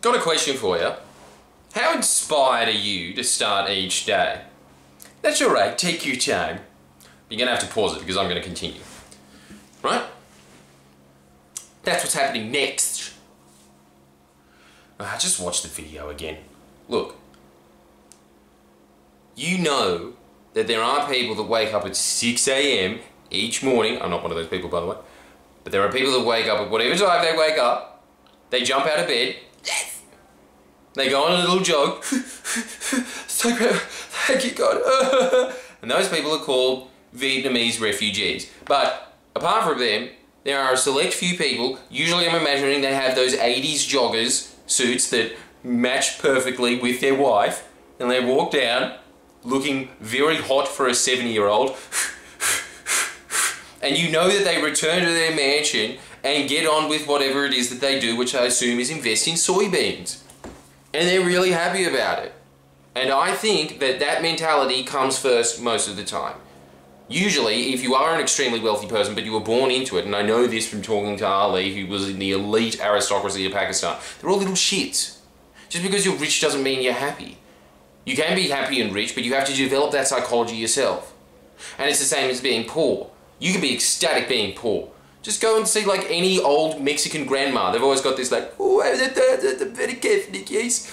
Got a question for you. How inspired are you to start each day? That's all right, take your time. You're gonna have to pause it because I'm gonna continue. Right? That's what's happening next. Just watch the video again. Look, you know that there are people that wake up at 6 AM each morning. I'm not one of those people, by the way. But there are people that wake up at whatever time they wake up, they jump out of bed, yes! They go on a little jog, thank you God, and those people are called Vietnamese refugees. But apart from them, there are a select few people, usually I'm imagining they have those 80s joggers suits that match perfectly with their wife, and they walk down looking very hot for a 70-year-old, and you know that they return to their mansion and get on with whatever it is that they do, which I assume is invest in soybeans. And they're really happy about it. And I think that that mentality comes first most of the time. Usually, if you are an extremely wealthy person, but you were born into it, and I know this from talking to Ali, who was in the elite aristocracy of Pakistan, they're all little shits. Just because you're rich doesn't mean you're happy. You can be happy and rich, but you have to develop that psychology yourself. And it's the same as being poor. You can be ecstatic being poor. Just go and see like any old Mexican grandma. They've always got this like, oh, I'm very Catholic, yes.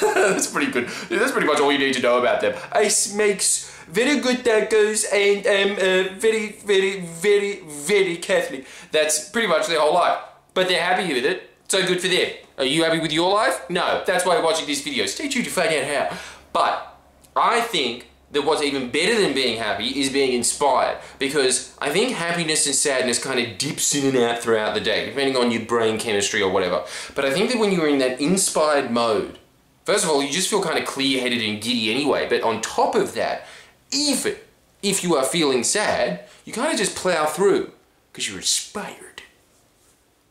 That's pretty good. That's pretty much all you need to know about them. I makes very good tacos and am very, very, very, very Catholic. That's pretty much their whole life. But they're happy with it, so good for them. Are you happy with your life? No, that's why you're watching these videos. Stay tuned to find out how. But I think that what's even better than being happy is being inspired, because I think happiness and sadness kind of dips in and out throughout the day, depending on your brain chemistry or whatever. But I think that when you're in that inspired mode, first of all, you just feel kind of clear-headed and giddy anyway, but on top of that, even if you are feeling sad, you kind of just plow through because you're inspired.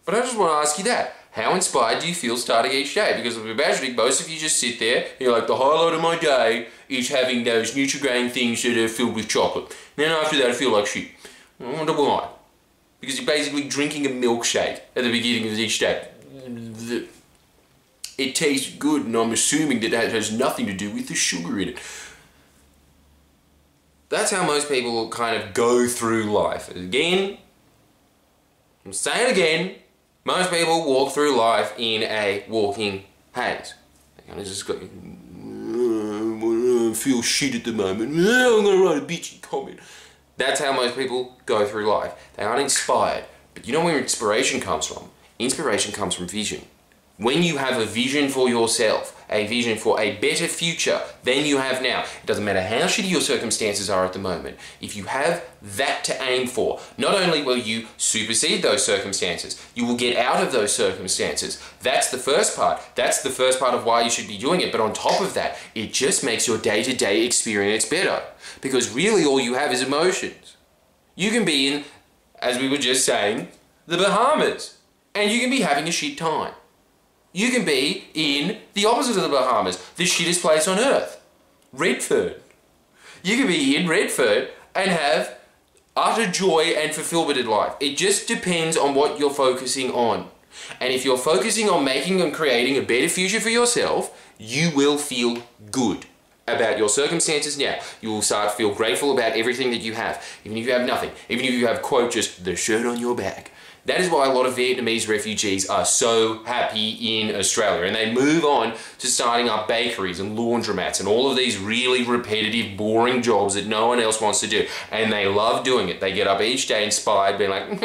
But I just want to ask you that. How inspired do you feel starting each day? Because I'm imagining most of you just sit there and you're like, the highlight of my day is having those Nutri-Grain things that are filled with chocolate. And then after that I feel like shit. I wonder why. Because you're basically drinking a milkshake at the beginning of each day. It tastes good, and I'm assuming that that has nothing to do with the sugar in it. That's how most people kind of go through life. Again, I'm saying it again, most people walk through life in a walking haze. They kind of just go, I feel shit at the moment, I'm going to write a bitchy comment. That's how most people go through life. They aren't inspired. But you know where inspiration comes from? Inspiration comes from vision. When you have a vision for yourself, a vision for a better future than you have now, it doesn't matter how shitty your circumstances are at the moment, if you have that to aim for, not only will you supersede those circumstances, you will get out of those circumstances. That's the first part. That's the first part of why you should be doing it. But on top of that, it just makes your day-to-day experience better, because really all you have is emotions. You can be in, as we were just saying, the Bahamas, and you can be having a shit time. You can be in the opposite of the Bahamas, the shittest place on earth, Redfern. You can be in Redfern and have utter joy and fulfillment in life. It just depends on what you're focusing on. And if you're focusing on making and creating a better future for yourself, you will feel good about your circumstances now. You will start to feel grateful about everything that you have, even if you have nothing, even if you have, quote, just the shirt on your back. That is why a lot of Vietnamese refugees are so happy in Australia, and they move on to starting up bakeries and laundromats and all of these really repetitive, boring jobs that no one else wants to do, and they love doing it. They get up each day inspired, being like,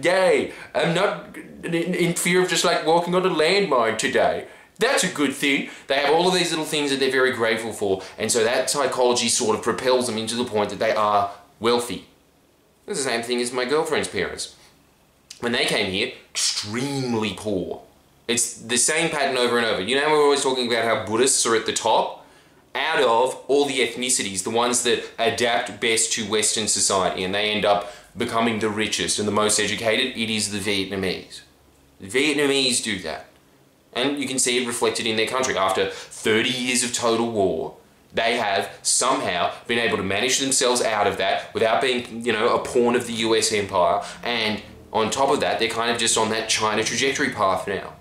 yay, I'm not in fear of just like walking on a landmine today. That's a good thing. They have all of these little things that they're very grateful for, and so that psychology sort of propels them into the point that they are wealthy. It's the same thing as my girlfriend's parents. When they came here, extremely poor. It's the same pattern over and over. You know how we're always talking about how Buddhists are at the top? Out of all the ethnicities, the ones that adapt best to Western society, and they end up becoming the richest and the most educated, it is the Vietnamese. The Vietnamese do that. And you can see it reflected in their country. After 30 years of total war, they have somehow been able to manage themselves out of that without being, you know, a pawn of the US empire, and on top of that, they're kind of just on that China trajectory path now.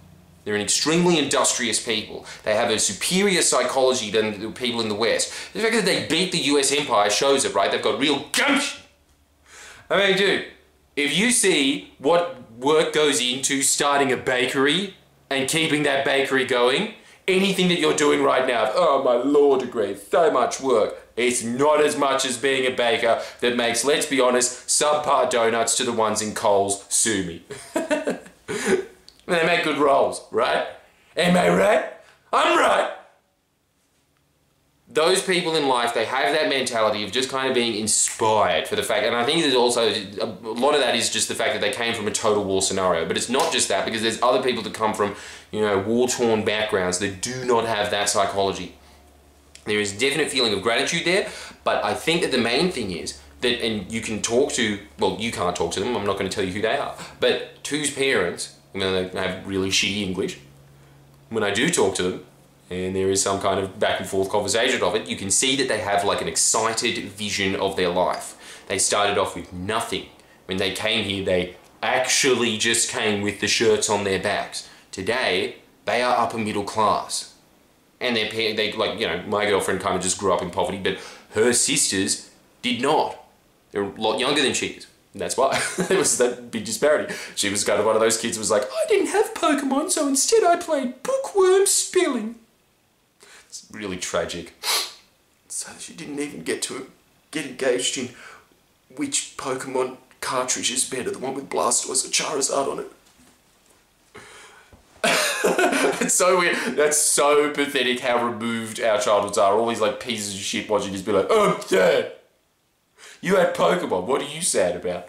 They're an extremely industrious people. They have a superior psychology than the people in the West. The fact that they beat the US empire shows it, right? They've got real gumption. I mean, dude, if you see what work goes into starting a bakery and keeping that bakery going, anything that you're doing right now, oh my law degree, so much work, it's not as much as being a baker that makes, let's be honest, subpar donuts to the ones in Coles, sue me. They make good rolls, right? Am I right? I'm right! Those people in life, they have that mentality of just kind of being inspired for the fact, and I think there's also, a lot of that is just the fact that they came from a total war scenario, but it's not just that, because there's other people that come from, you know, war-torn backgrounds that do not have that psychology. There is a definite feeling of gratitude there, but I think that the main thing is that, and you can talk to, well, you can't talk to them, I'm not going to tell you who they are, but Tu's parents, I mean, they have really shitty English. When I do talk to them, and there is some kind of back and forth conversation of it, you can see that they have like an excited vision of their life. They started off with nothing. When they came here, they actually just came with the shirts on their backs. Today, they are upper middle class. And they like, you know, my girlfriend kind of just grew up in poverty, but her sisters did not. They're a lot younger than she is. And that's why there was that big disparity. She was kind of one of those kids who was like, I didn't have Pokemon, so instead I played bookworm spilling. It's really tragic. So she didn't even get to get engaged in which Pokemon cartridge is better, the one with Blastoise or Charizard on it. It's so weird. That's so pathetic how removed our childhoods are. All these like pieces of shit watching just be like, oh yeah. You had Pokemon, what are you sad about?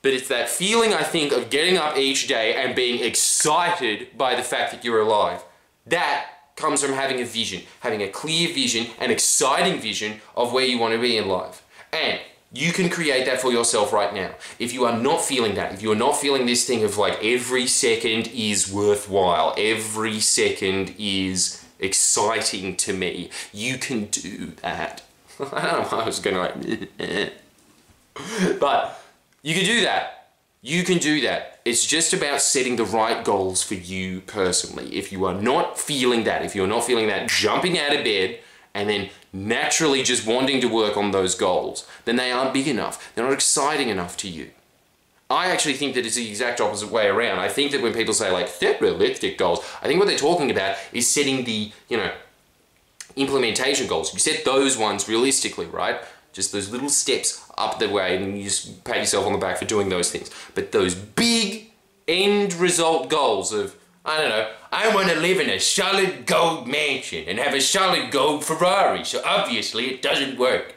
But it's that feeling, I think, of getting up each day and being excited by the fact that you're alive. That comes from having a vision, having a clear vision, an exciting vision of where you want to be in life. And you can create that for yourself right now. If you are not feeling that, if you're not feeling this thing of like every second is worthwhile, every second is exciting to me, you can do that. I don't know why I was going to like, but you can do that. You can do that. It's just about setting the right goals for you personally. If you are not feeling that, if you're not feeling that jumping out of bed and then naturally just wanting to work on those goals, then they aren't big enough. They're not exciting enough to you. I actually think that it's the exact opposite way around. I think that when people say like, set realistic goals, I think what they're talking about is setting the, you know, implementation goals. You set those ones realistically, right? Just those little steps up the way, and you just pat yourself on the back for doing those things. But those big end result goals of, I don't know, I want to live in a solid gold mansion and have a solid gold Ferrari, so obviously it doesn't work.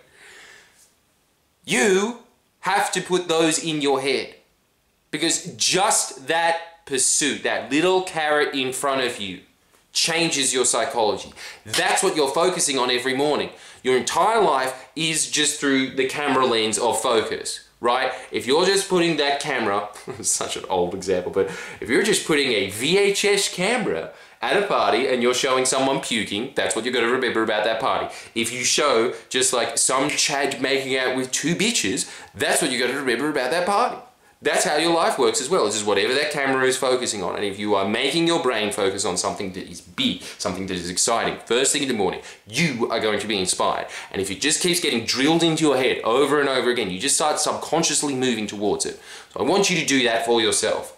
You have to put those in your head, because just that pursuit, that little carrot in front of you, changes your psychology. That's what you're focusing on every morning. Your entire life is just through the camera lens of focus, right? If you're just putting that camera, such an old example, but if you're just putting a VHS camera at a party and you're showing someone puking, that's what you've got to remember about that party. If you show just like some Chad making out with two bitches, that's what you've got to remember about that party. That's how your life works as well. It's just whatever that camera is focusing on. And if you are making your brain focus on something that is big, something that is exciting, first thing in the morning, you are going to be inspired. And if it just keeps getting drilled into your head over and over again, you just start subconsciously moving towards it. So I want you to do that for yourself.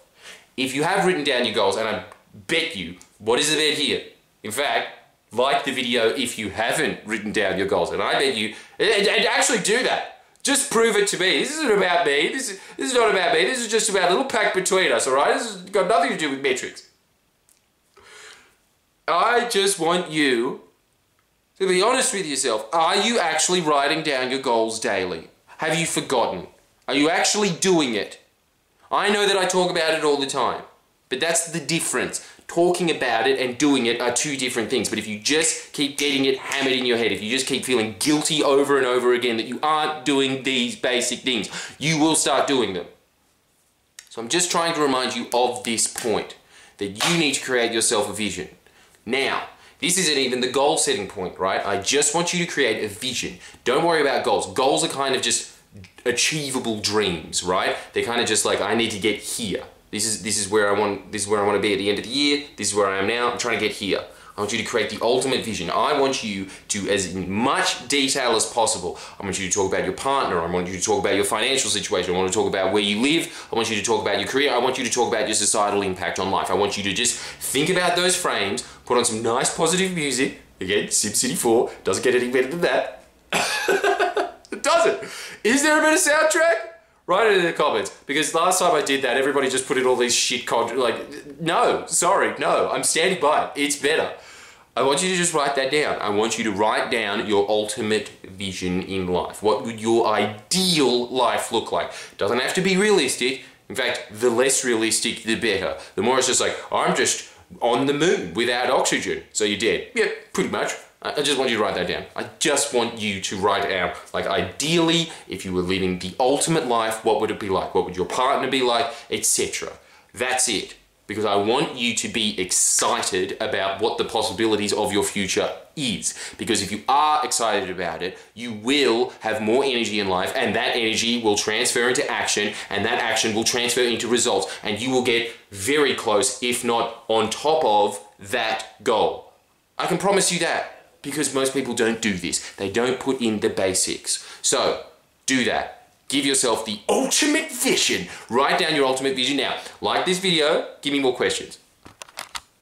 If you have written down your goals, and I bet you, what is it here? In fact, like the video if you haven't written down your goals. And I bet you, and actually do that. Just prove it to me. This isn't about me. This is not about me. This is just about a little pact between us, all right? This has got nothing to do with metrics. I just want you to be honest with yourself. Are you actually writing down your goals daily? Have you forgotten? Are you actually doing it? I know that I talk about it all the time, but that's the difference. Talking about it and doing it are two different things. But if you just keep getting it hammered in your head, if you just keep feeling guilty over and over again that you aren't doing these basic things, you will start doing them. So I'm just trying to remind you of this point, that you need to create yourself a vision. Now, this isn't even the goal setting point, right? I just want you to create a vision. Don't worry about goals. Goals are kind of just achievable dreams, right? They're kind of just like, I need to get here. This is where I want to be at the end of the year. This is where I am now. I'm trying to get here. I want you to create the ultimate vision. I want you to, as much detail as possible, I want you to talk about your partner. I want you to talk about your financial situation. I want to talk about where you live. I want you to talk about your career. I want you to talk about your societal impact on life. I want you to just think about those frames, put on some nice positive music. Again, SimCity 4, doesn't get any better than that. It doesn't. Is there a better soundtrack? Write it in the comments, because last time I did that, everybody just put in all these shit no, I'm standing by it. It's better. I want you to just write that down. I want you to write down your ultimate vision in life. What would your ideal life look like? Doesn't have to be realistic. In fact, the less realistic, the better. The more it's just like, I'm just on the moon without oxygen, so you're dead. Yeah, pretty much. I just want you to write that down. I just want you to write out, like, ideally, if you were living the ultimate life, what would it be like? What would your partner be like? Etc. That's it. Because I want you to be excited about what the possibilities of your future is. Because if you are excited about it, you will have more energy in life, and that energy will transfer into action, and that action will transfer into results, and you will get very close, if not on top of, that goal. I can promise you that. Because most people don't do this. They don't put in the basics. So, do that. Give yourself the ultimate vision. Write down your ultimate vision now. Like this video, give me more questions.